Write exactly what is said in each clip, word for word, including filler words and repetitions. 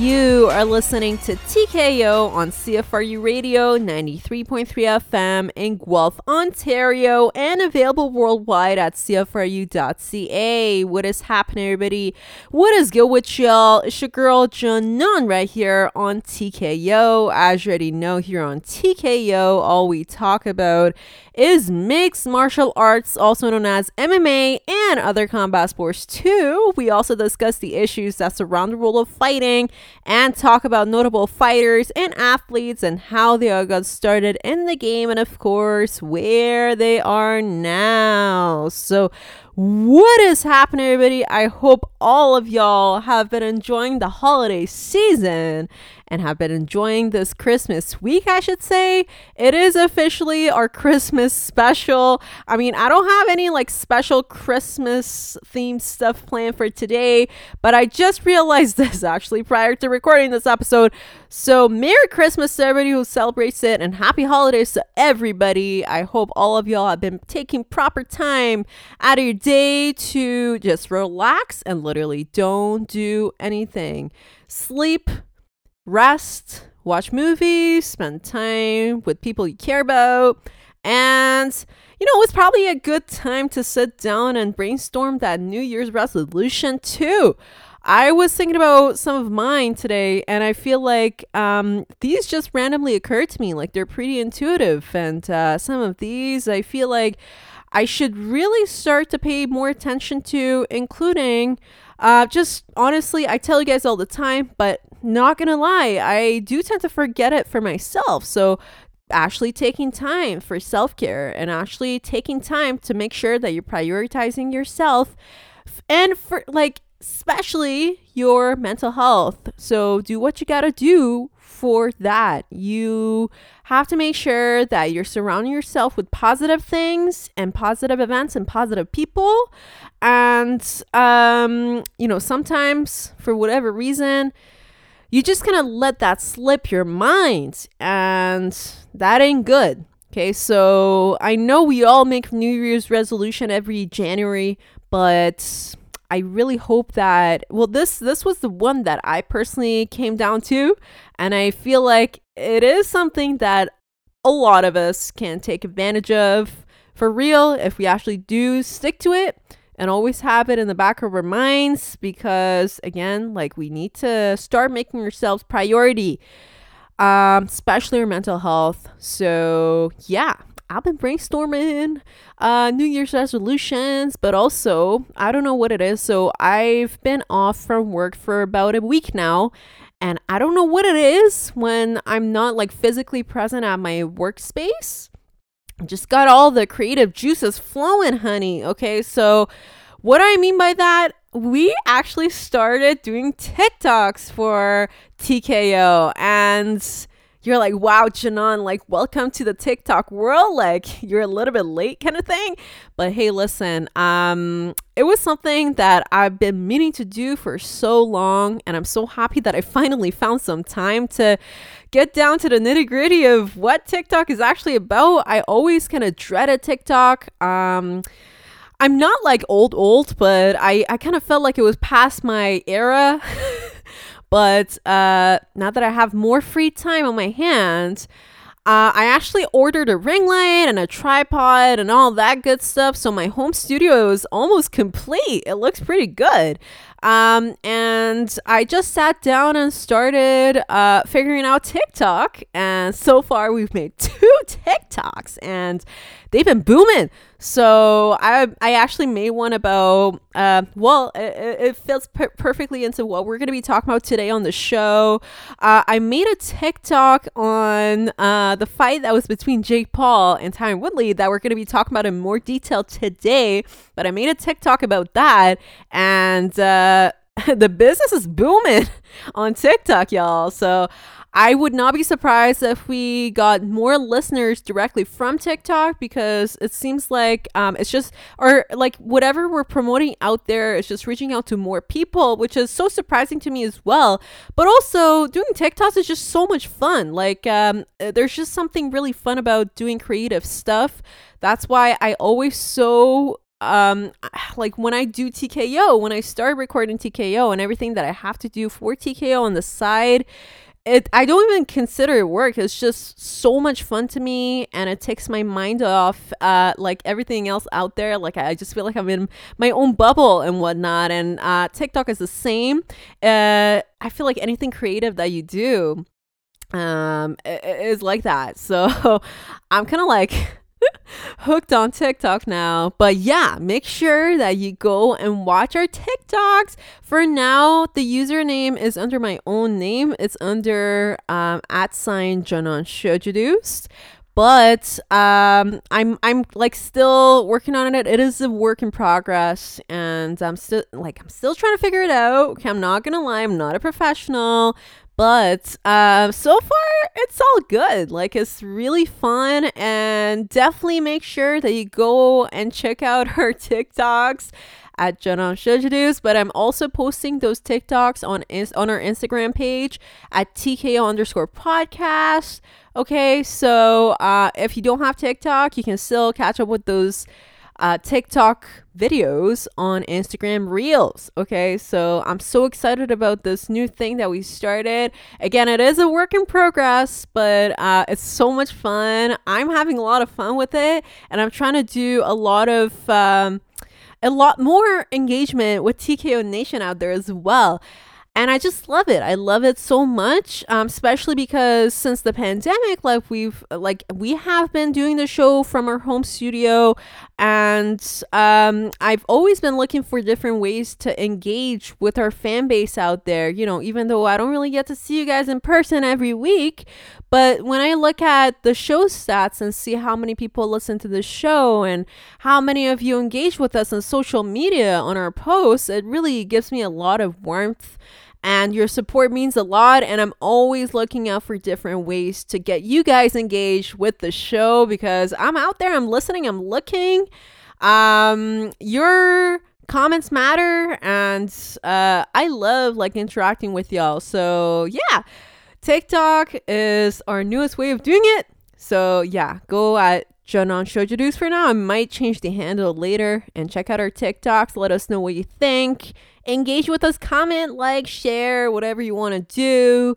You are listening to T K O on C F R U Radio, ninety-three point three F M in Guelph, Ontario, and available worldwide at C F R U dot C A. What is happening, everybody? What is good with y'all? It's your girl, Janan, right here on T K O. As you already know, here on T K O, all we talk about is mixed martial arts, also known as M M A, and other combat sports, too. We also discuss the issues that surround the role of fighting, and talk about notable fighters and athletes and how they all got started in the game, and of course where they are now. So what is happening, everybody? I hope all of y'all have been enjoying the holiday season and have been enjoying this Christmas week, I should say. It is officially our Christmas special. I mean, I don't have any like special Christmas themed stuff planned for today, but I just realized this actually prior to recording this episode. So Merry Christmas to everybody who celebrates it, and happy holidays to everybody. I hope all of y'all have been taking proper time out of your day to just relax and literally don't do anything. Sleep, rest, watch movies, spend time with people you care about. And, you know, it's probably a good time to sit down and brainstorm that New Year's resolution too. I was thinking about some of mine today, and I feel like um, these just randomly occurred to me. Like, they're pretty intuitive. And uh, some of these, I feel like I should really start to pay more attention to, including uh, just honestly, I tell you guys all the time, but not gonna lie, I do tend to forget it for myself. So actually taking time for self-care and actually taking time to make sure that you're prioritizing yourself and for like especially your mental health. So do what you gotta do for that. You have to make sure that you're surrounding yourself with positive things and positive events and positive people. And um, you know, sometimes for whatever reason, you just kind of let that slip your mind, and that ain't good. Okay, so I know we all make New Year's resolution every January, but I really hope that, well, this this was the one that I personally came down to, and I feel like it is something that a lot of us can take advantage of for real if we actually do stick to it and always have it in the back of our minds, because again, like, we need to start making ourselves priority, um, especially our mental health. So yeah, I've been brainstorming uh, New Year's resolutions, but also, I don't know what it is. So I've been off from work for about a week now, and I don't know what it is when I'm not like physically present at my workspace. Just got all the creative juices flowing, honey. Okay, so what I mean by that, we actually started doing TikToks for T K O, and you're like, wow, Janan, like, welcome to the TikTok world. Like, you're a little bit late kind of thing. But hey, listen, um, it was something that I've been meaning to do for so long, and I'm so happy that I finally found some time to get down to the nitty gritty of what TikTok is actually about. I always kind of dreaded TikTok. Um, I'm not like old, old, but I, I kind of felt like it was past my era. But uh, now that I have more free time on my hands, uh, I actually ordered a ring light and a tripod and all that good stuff. So my home studio is almost complete. It looks pretty good. Um, and I just sat down and started uh, figuring out TikTok. And so far, we've made two TikToks, and they've been booming. So I I actually made one about, uh, well, it, it fits per- perfectly into what we're going to be talking about today on the show. Uh, I made a TikTok on uh, the fight that was between Jake Paul and Tyron Woodley that we're going to be talking about in more detail today. But I made a TikTok about that, and uh, the business is booming on TikTok, y'all. So I would not be surprised if we got more listeners directly from TikTok, because it seems like um, it's just, or like whatever we're promoting out there, it's just reaching out to more people, which is so surprising to me as well. But also, doing TikToks is just so much fun. Like, um, there's just something really fun about doing creative stuff. That's why I always so um like when I do T K O, when I start recording T K O and everything that I have to do for T K O on the side, it I don't even consider it work. It's just so much fun to me, and it takes my mind off uh like everything else out there. Like I just feel like I'm in my own bubble and whatnot. And uh TikTok is the same. uh I feel like anything creative that you do um is like that. So I'm kind of like hooked on TikTok now. But yeah, make sure that you go and watch our TikToks. For now, the username is under my own name. It's under um at sign Janan Shouhadeh. But um I'm I'm like still working on it. It is a work in progress, and I'm still like I'm still trying to figure it out. Okay, I'm not gonna lie, I'm not a professional. But uh, so far, it's all good. Like, it's really fun. And definitely make sure that you go and check out her TikToks at Janan Shouhadeh. But I'm also posting those TikToks on is- on our Instagram page at T K O underscore podcast. Okay, so uh, if you don't have TikTok, you can still catch up with those Uh, TikTok videos on Instagram Reels. Okay, so I'm so excited about this new thing that we started. Again, it is a work in progress, but uh, it's so much fun. I'm having a lot of fun with it, and I'm trying to do a lot of um, a lot more engagement with T K O Nation out there as well. And I just love it. I love it so much, um, especially because since the pandemic, like we've like we have been doing the show from our home studio, and um, I've always been looking for different ways to engage with our fan base out there. You know, even though I don't really get to see you guys in person every week, but when I look at the show stats and see how many people listen to the show and how many of you engage with us on social media on our posts, it really gives me a lot of warmth. And your support means a lot, and I'm always looking out for different ways to get you guys engaged with the show, because I'm out there, I'm listening, I'm looking. Um, your comments matter, and uh, I love like interacting with y'all. So yeah, TikTok is our newest way of doing it. So yeah, go at Janan Shouhadeh for now. I might change the handle later, and check out our TikToks. Let us know what you think. Engage with us, comment, like, share, whatever you want to do.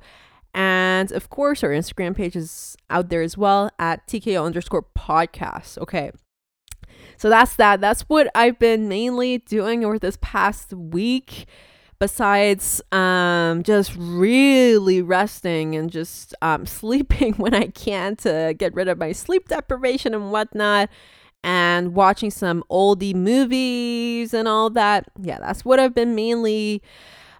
And of course, our Instagram page is out there as well at T K O underscore podcast. Okay. So that's that. That's what I've been mainly doing over this past week. Besides um, just really resting and just um, sleeping when I can to get rid of my sleep deprivation and whatnot, and watching some oldie movies and all that. Yeah, that's what I've been mainly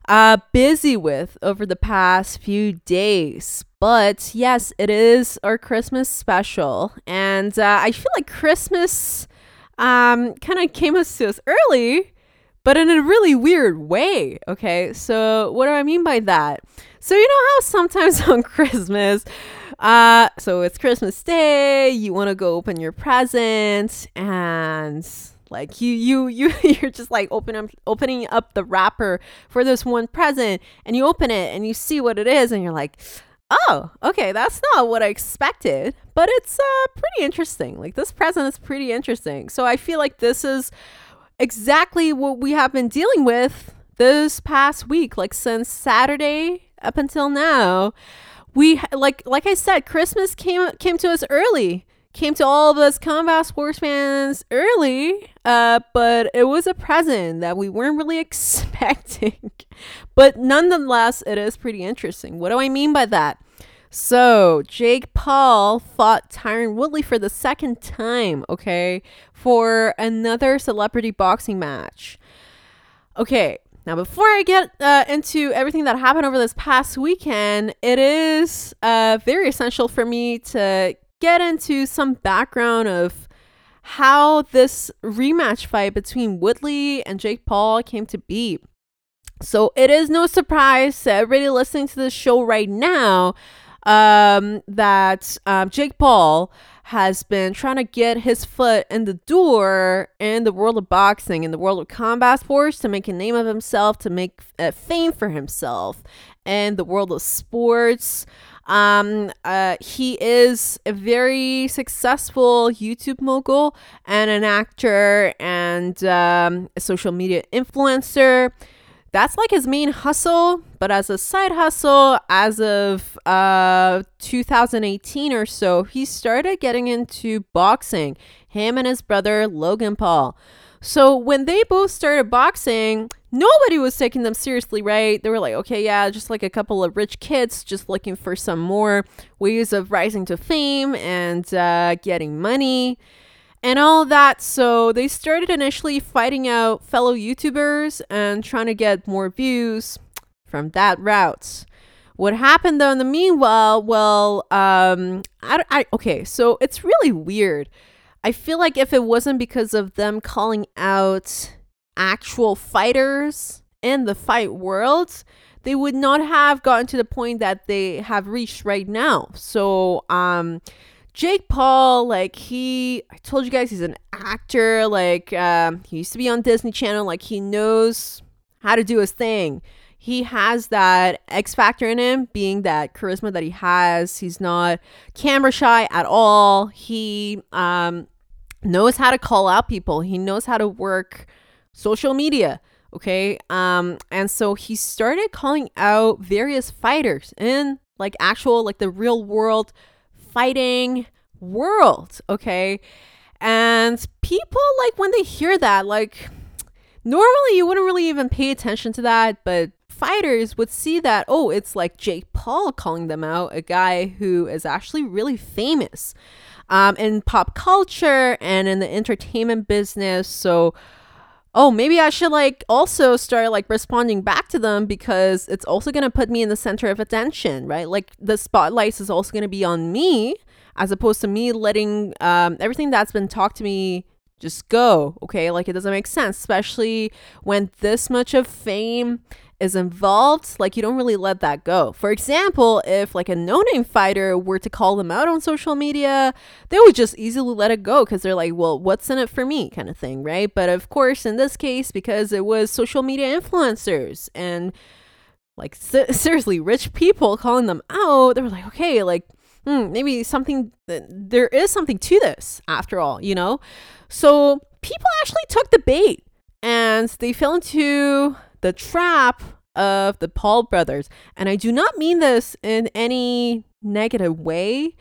uh, busy with over the past few days. But yes, it is our Christmas special. And uh, I feel like Christmas um, kind of came us to us early, but in a really weird way. Okay, so what do I mean by that? So you know how sometimes on Christmas, uh, so it's Christmas Day, you want to go open your presents, and like you, you, you, you're just like open up, opening up the wrapper for this one present, and you open it and you see what it is, and you're like, oh, okay, that's not what I expected, but it's uh, pretty interesting. Like this present is pretty interesting. So I feel like this is exactly what we have been dealing with this past week, like since Saturday up until now. We like like I said, Christmas came came to us early, came to all of us combat sports fans early, uh, but it was a present that we weren't really expecting. But nonetheless, it is pretty interesting. What do I mean by that? So Jake Paul fought Tyron Woodley for the second time, okay, for another celebrity boxing match. Okay, now before I get uh, into everything that happened over this past weekend, it is uh, very essential for me to get into some background of how this rematch fight between Woodley and Jake Paul came to be. So it is no surprise to everybody listening to this show right now um that um, Jake Paul has been trying to get his foot in the door in the world of boxing, in the world of combat sports, to make a name of himself, to make a fame for himself in the world of sports. Um, uh, he is a very successful YouTube mogul and an actor and um, a social media influencer. That's like his main hustle. But as a side hustle, as of uh, two thousand eighteen or so, he started getting into boxing, him and his brother Logan Paul. So when they both started boxing, nobody was taking them seriously, right? They were like, okay, yeah, just like a couple of rich kids just looking for some more ways of rising to fame and uh, getting money and all that. So they started initially fighting out fellow YouTubers and trying to get more views from that route. What happened though in the meanwhile, well, um, I, I, okay, so it's really weird. I feel like if it wasn't because of them calling out actual fighters in the fight world, they would not have gotten to the point that they have reached right now. So, um... Jake Paul, like he, I told you guys, he's an actor. Like um, he used to be on Disney Channel. Like he knows how to do his thing. He has that X factor in him, being that charisma that he has. He's not camera shy at all. He um, knows how to call out people. He knows how to work social media. Okay, um, and so he started calling out various fighters in like actual, like the real world fighting world, okay? And people, like, when they hear that, like, normally you wouldn't really even pay attention to that, but fighters would see that, oh, it's like Jake Paul calling them out, a guy who is actually really famous um, in pop culture and in the entertainment business. So, oh, maybe I should, like, also start, like, responding back to them, because it's also going to put me in the center of attention, right? Like, the spotlight is also going to be on me, as opposed to me letting um, everything that's been talked to me just go, okay? Like, it doesn't make sense, especially when this much of fame is involved. Like, you don't really let that go. For example, if, like, a no-name fighter were to call them out on social media, they would just easily let it go, because they're like, well, what's in it for me, kind of thing, right? But of course, in this case, because it was social media influencers and, like, se- seriously, rich people calling them out, they were like, okay, like, hmm, maybe something, th- there is something to this, after all, you know? So people actually took the bait, and they fell into the trap of the Paul brothers. And I do not mean this in any negative way.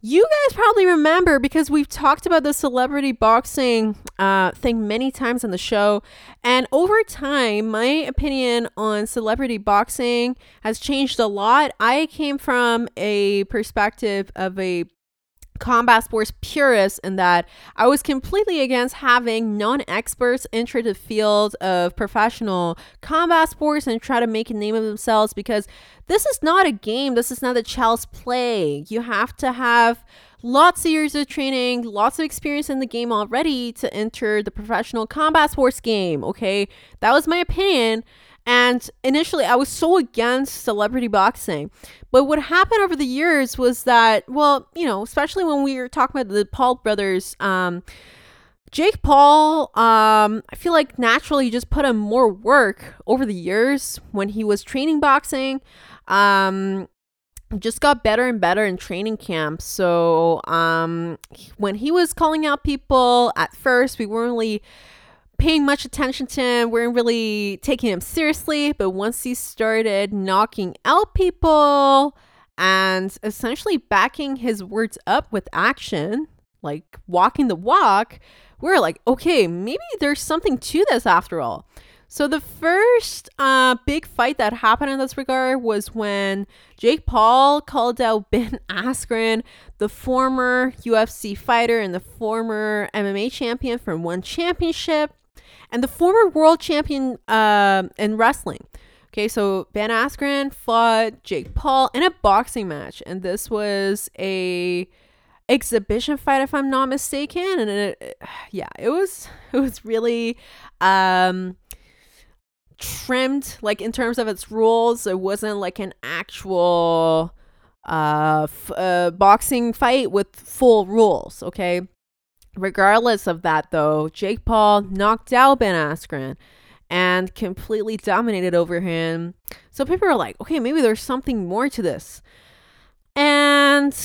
You guys probably remember, because we've talked about the celebrity boxing uh, thing many times on the show. And over time, my opinion on celebrity boxing has changed a lot. I came from a perspective of a combat sports purist, in that I was completely against having non-experts enter the field of professional combat sports and try to make a name of themselves, because this is not a game. This is not a child's play. You have to have lots of years of training, lots of experience in the game already to enter the professional combat sports game. Okay, that was my opinion. And initially, I was so against celebrity boxing. But what happened over the years was that, well, you know, especially when we were talking about the Paul brothers, um, Jake Paul, um, I feel like naturally just put in more work over the years when he was training boxing. Um, just got better and better in training camp. So um, when he was calling out people, at first, we weren't really paying much attention to him, weren't really taking him seriously. But once he started knocking out people and essentially backing his words up with action, like walking the walk, we we're like, okay, maybe there's something to this after all. So the first uh, big fight that happened in this regard was when Jake Paul called out Ben Askren, the former U F C fighter and the former M M A champion from One Championship, and the former world champion uh, in wrestling. Okay, so Ben Askren fought Jake Paul in a boxing match, and this was a exhibition fight, if I'm not mistaken. And it, it, yeah, it was it was really um, trimmed, like in terms of its rules. It wasn't like an actual uh, f- uh, boxing fight with full rules. Okay. Regardless of that, though, Jake Paul knocked out Ben Askren and completely dominated over him. So people are like, okay, maybe there's something more to this. And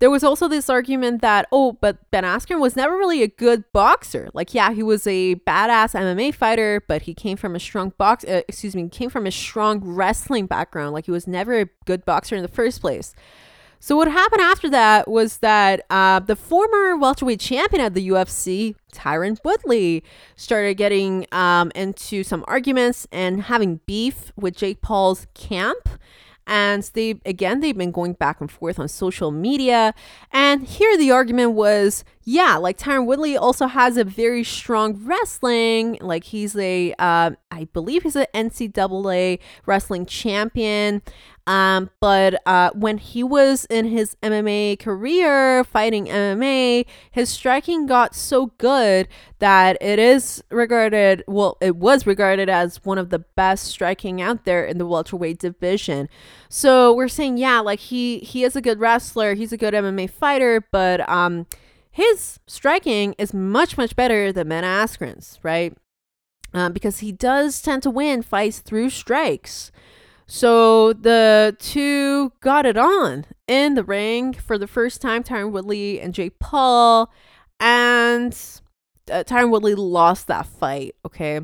there was also this argument that, oh, but Ben Askren was never really a good boxer. Like, yeah, he was a badass M M A fighter, but he came from a strong box. Uh, excuse me, came from a strong wrestling background. Like, he was never a good boxer in the first place. So what happened after that was that uh, the former welterweight champion at the U F C, Tyron Woodley, started getting um, into some arguments and having beef with Jake Paul's camp. And they, again, they've been going back and forth on social media. And here the argument was, yeah, like Tyron Woodley also has a very strong wrestling. Like he's a, uh, I believe he's an N C double A wrestling champion. Um, but uh, when he was in his M M A career fighting M M A, his striking got so good that it is regarded, well, it was regarded as one of the best striking out there in the welterweight division. So we're saying, yeah, like he he is a good wrestler, he's a good M M A fighter, but um, his striking is much, much better than Ben Askren's, right? Um, because he does tend to win fights through strikes. So the two got it on in the ring for the first time, Tyron Woodley and Jake Paul, and uh, Tyron Woodley lost that fight, okay?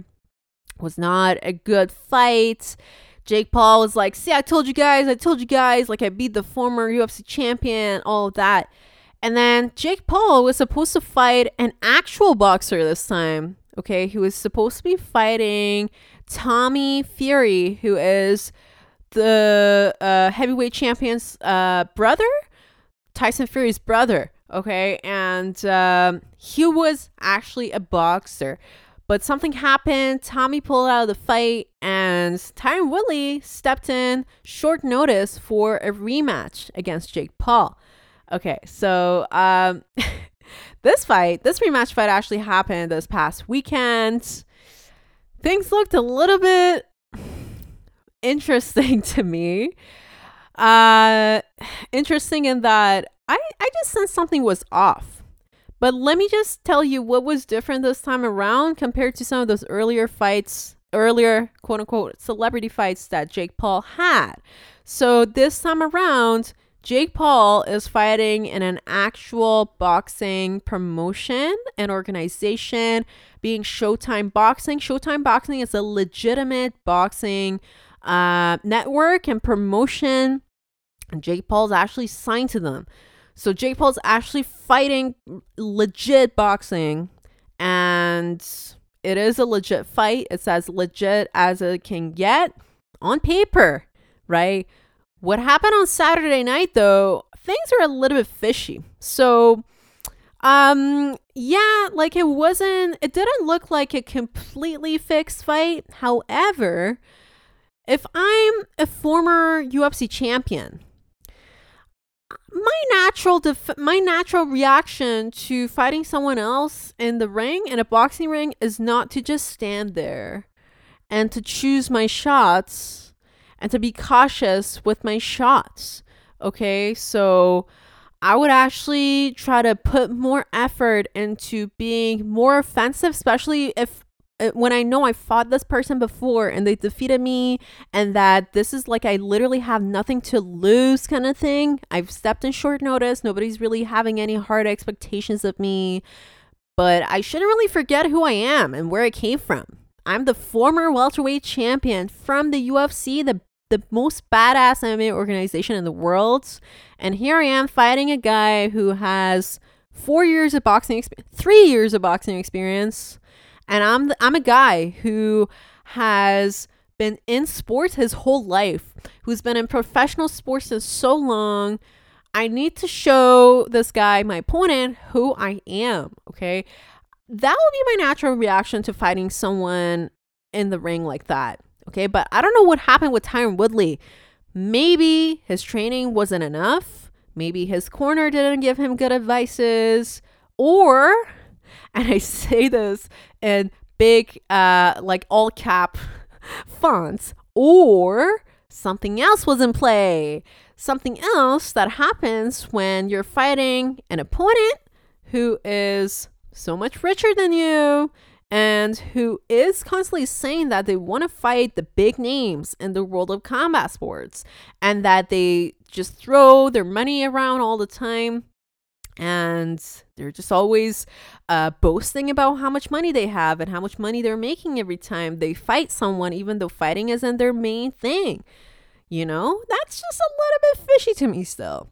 Was not a good fight. Jake Paul was like, see, I told you guys, I told you guys, like I beat the former U F C champion, all of that. And then Jake Paul was supposed to fight an actual boxer this time, okay? He was supposed to be fighting Tommy Fury, who is the uh heavyweight champion's uh brother, Tyson Fury's brother, okay? And um he was actually a boxer, but something happened. Tommy pulled out of the fight and Tyron Woodley stepped in short notice for a rematch against Jake Paul, okay? So um this fight this rematch fight actually happened this past weekend. Things looked a little bit interesting to me. Uh, interesting in that I, I just sensed something was off. But let me just tell you what was different this time around compared to some of those earlier fights, earlier quote unquote celebrity fights that Jake Paul had. So this time around, Jake Paul is fighting in an actual boxing promotion and organization, being Showtime Boxing. Showtime Boxing is a legitimate boxing uh, network and promotion. And Jake Paul's actually signed to them. So Jake Paul's actually fighting legit boxing. And it is a legit fight. It's as legit as it can get on paper, right? What happened on Saturday night, though, things are a little bit fishy. So Um, yeah, like it wasn't, it didn't look like a completely fixed fight. However, if I'm a former U F C champion, my natural, def- my natural reaction to fighting someone else in the ring, in a boxing ring, is not to just stand there and to choose my shots and to be cautious with my shots. Okay, so I would actually try to put more effort into being more offensive, especially if when I know I fought this person before and they defeated me, and that this is like I literally have nothing to lose kind of thing. I've stepped in short notice. Nobody's really having any hard expectations of me, but I shouldn't really forget who I am and where I came from. I'm the former welterweight champion from the U F C, the the most badass M M A organization in the world. And here I am fighting a guy who has four years of boxing experience, three years of boxing experience. And I'm, the, I'm a guy who has been in sports his whole life, who's been in professional sports for so long. I need to show this guy, my opponent, who I am. Okay. That would be my natural reaction to fighting someone in the ring like that. Okay, but I don't know what happened with Tyron Woodley. Maybe his training wasn't enough. Maybe his corner didn't give him good advices. Or, and I say this in big, uh, like all cap fonts, or something else was in play. Something else that happens when you're fighting an opponent who is so much richer than you and who is constantly saying that they want to fight the big names in the world of combat sports and that they just throw their money around all the time. And they're just always uh, boasting about how much money they have and how much money they're making every time they fight someone, even though fighting isn't their main thing. You know, that's just a little bit fishy to me still.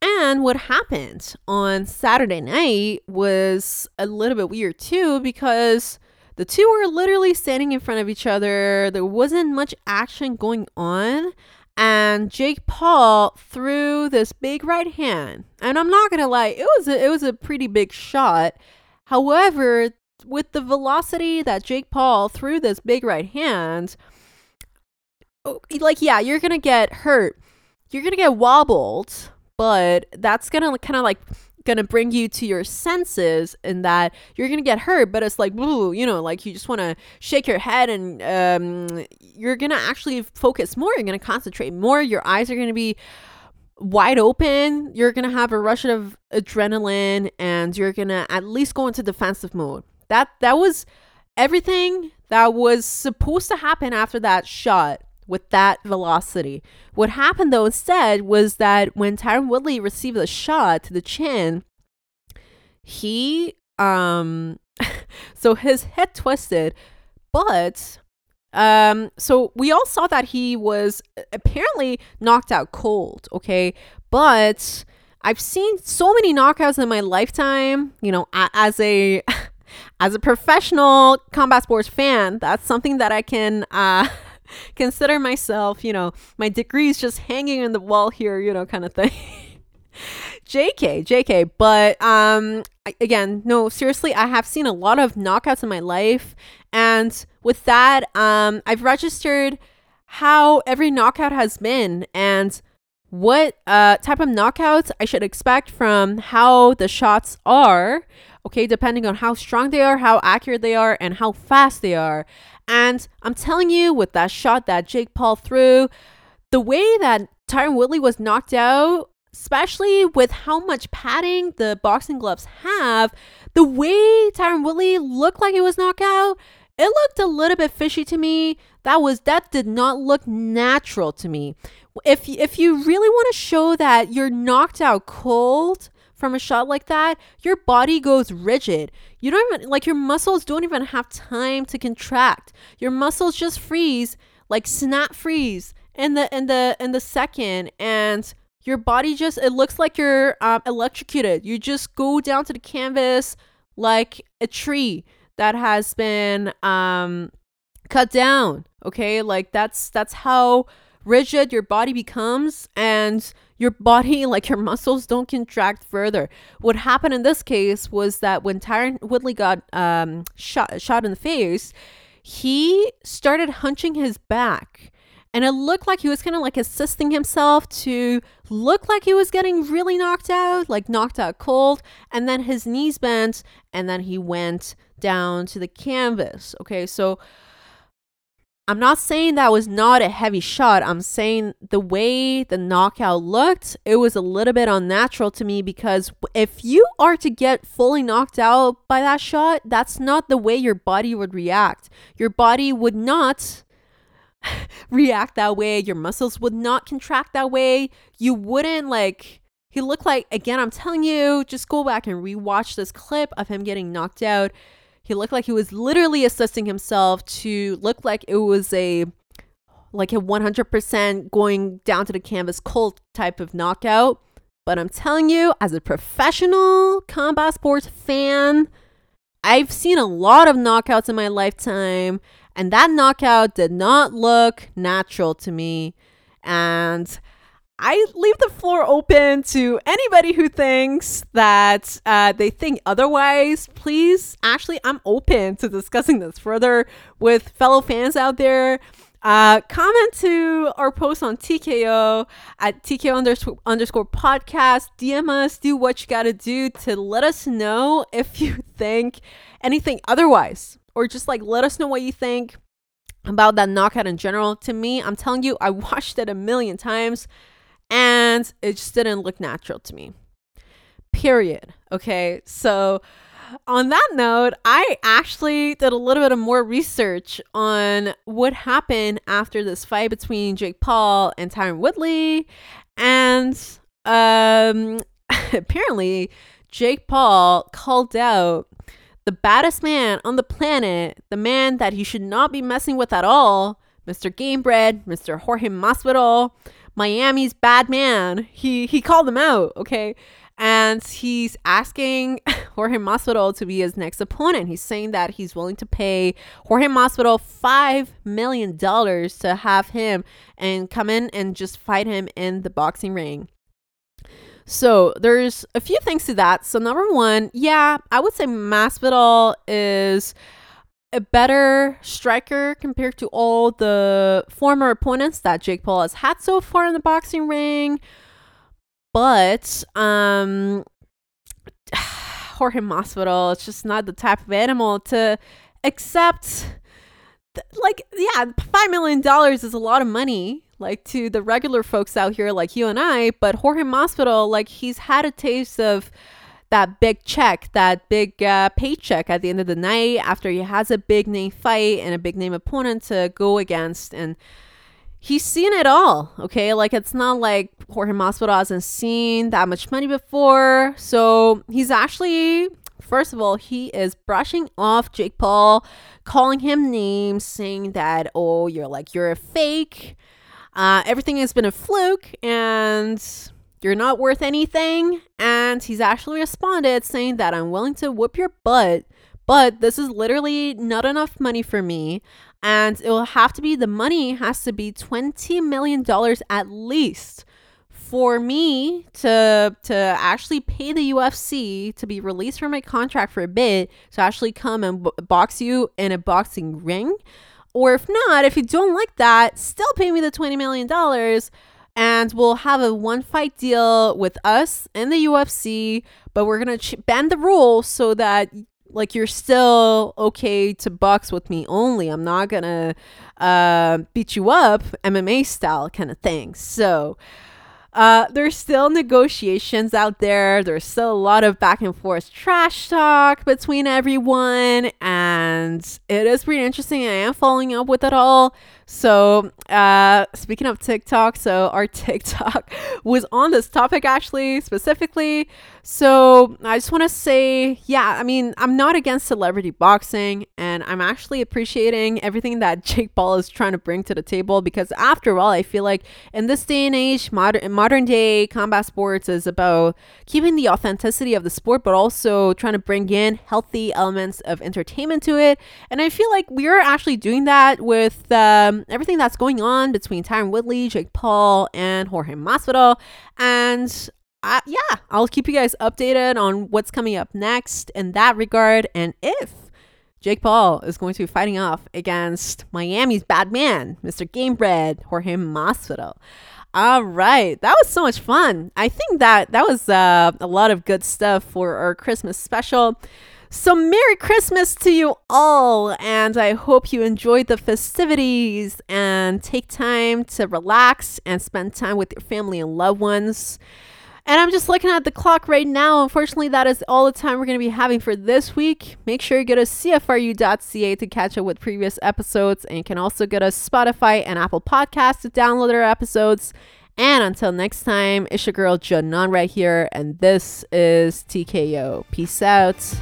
And what happened on Saturday night was a little bit weird too, because the two were literally standing in front of each other. There wasn't much action going on. And Jake Paul threw this big right hand, and I'm not gonna lie, it was a, it was a pretty big shot. However, with the velocity that Jake Paul threw this big right hand, like, yeah, you're gonna get hurt, you're gonna get wobbled, but that's gonna kind of like gonna bring you to your senses, in that you're gonna get hurt, but it's like, boo, you know, like you just want to shake your head, and um you're gonna actually focus more, you're gonna concentrate more, your eyes are gonna be wide open, you're gonna have a rush of adrenaline, and you're gonna at least go into defensive mode. That that was everything that was supposed to happen after that shot with that velocity. What happened though instead was that when Tyron Woodley received a shot to the chin, he um so his head twisted, but um so we all saw that he was apparently knocked out cold, okay? But I've seen so many knockouts in my lifetime, you know, as a as a professional combat sports fan. That's something that I can uh consider myself, you know, my degree's just hanging in the wall here, you know, kind of thing. J K, J K. But um, I, again, no, seriously, I have seen a lot of knockouts in my life. And with that, um, I've registered how every knockout has been and what uh, type of knockouts I should expect from how the shots are, okay, depending on how strong they are, how accurate they are, and how fast they are. And I'm telling you, with that shot that Jake Paul threw, the way that Tyron Woodley was knocked out, especially with how much padding the boxing gloves have, the way Tyron Woodley looked like he was knocked out, it looked a little bit fishy to me. That was that did not look natural to me. If if you really want to show that you're knocked out cold from a shot like that, your body goes rigid. You don't even, like, your muscles don't even have time to contract. Your muscles just freeze, like snap freeze in the in the in the second, and your body just, it looks like you're um, electrocuted. You just go down to the canvas like a tree that has been um cut down, okay? Like that's that's how rigid your body becomes, and your body, like your muscles, don't contract further. What happened in this case was that when Tyron Woodley got um shot shot in the face, he started hunching his back, and it looked like he was kind of like assisting himself to look like he was getting really knocked out, like knocked out cold. And then his knees bent, and then he went down to the canvas, okay? So I'm not saying that was not a heavy shot. I'm saying the way the knockout looked, it was a little bit unnatural to me, because if you are to get fully knocked out by that shot, that's not the way your body would react. Your body would not react that way. Your muscles would not contract that way. You wouldn't, like, he looked like, again, I'm telling you, just go back and rewatch this clip of him getting knocked out. He looked like he was literally assisting himself to look like it was a like a one hundred percent going down to the canvas cold type of knockout. But I'm telling you, as a professional combat sports fan, I've seen a lot of knockouts in my lifetime, and that knockout did not look natural to me. And I leave the floor open to anybody who thinks that uh, they think otherwise. Please, actually, I'm open to discussing this further with fellow fans out there. Uh, comment to our post on T K O at T K O underscore, underscore podcast. D M us. Do what you got to do to let us know if you think anything otherwise, or just like let us know what you think about that knockout in general. To me, I'm telling you, I watched it a million times, and it just didn't look natural to me. Period. Okay, so On that note, I actually did a little bit of more research on what happened after this fight between Jake Paul and Tyron Woodley. And um, apparently, Jake Paul called out the baddest man on the planet, the man that he should not be messing with at all, Mister Gamebred, Mister Jorge Masvidal, Miami's bad man. He he called him out, okay? And he's asking Jorge Masvidal to be his next opponent. He's saying that he's willing to pay Jorge Masvidal five million dollars to have him and come in and just fight him in the boxing ring. So there's a few things to that. So number one, yeah, I would say Masvidal is a better striker compared to all the former opponents that Jake Paul has had so far in the boxing ring. But um, Jorge Masvidal is just not the type of animal to accept. Th- like, yeah, five million dollars is a lot of money, like, to the regular folks out here like you and I. But Jorge Masvidal, like, he's had a taste of that big check, that big uh, paycheck at the end of the night after he has a big name fight and a big name opponent to go against. And he's seen it all, okay? Like, it's not like Jorge Masvidal hasn't seen that much money before. So he's actually, first of all, he is brushing off Jake Paul, calling him names, saying that, oh, you're like, you're a fake. Uh, everything has been a fluke, and you're not worth anything. And he's actually responded saying that I'm willing to whoop your butt, but this is literally not enough money for me. And it will have to be, the money has to be twenty million dollars at least for me to to actually pay the U F C to be released from my contract for a bit, to actually come and b- box you in a boxing ring. Or if not, if you don't like that, still pay me the twenty million dollars and we'll have a one fight deal with us and the U F C, but we're going to ch- bend the rules so that, like, you're still okay to box with me only. I'm not gonna uh, beat you up M M A style kind of thing. So uh, there's still negotiations out there. There's still a lot of back and forth trash talk between everyone. And it is pretty interesting. I am following up with it all. So uh, speaking of TikTok, so our TikTok was on this topic actually specifically. So I just want to say, yeah, I mean, I'm not against celebrity boxing, and I'm actually appreciating everything that Jake Paul is trying to bring to the table, because after all, I feel like in this day and age, modern modern day combat sports is about keeping the authenticity of the sport, but also trying to bring in healthy elements of entertainment to it. And I feel like we are actually doing that with um, everything that's going on between Tyron Woodley, Jake Paul, and Jorge Masvidal. And I, yeah, I'll keep you guys updated on what's coming up next in that regard. And if Jake Paul is going to be fighting off against Miami's bad man, Mister Gamebred, Jorge Masvidal. All right, that was so much fun. I think that that was uh, a lot of good stuff for our Christmas special. So Merry Christmas to you all, and I hope you enjoyed the festivities and take time to relax and spend time with your family and loved ones. And I'm just looking at the clock right now. Unfortunately, that is all the time we're going to be having for this week. Make sure you go to C F R U dot C A to catch up with previous episodes, and you can also go to Spotify and Apple Podcasts to download our episodes. And until next time, it's your girl Janan right here, and this is T K O. Peace out.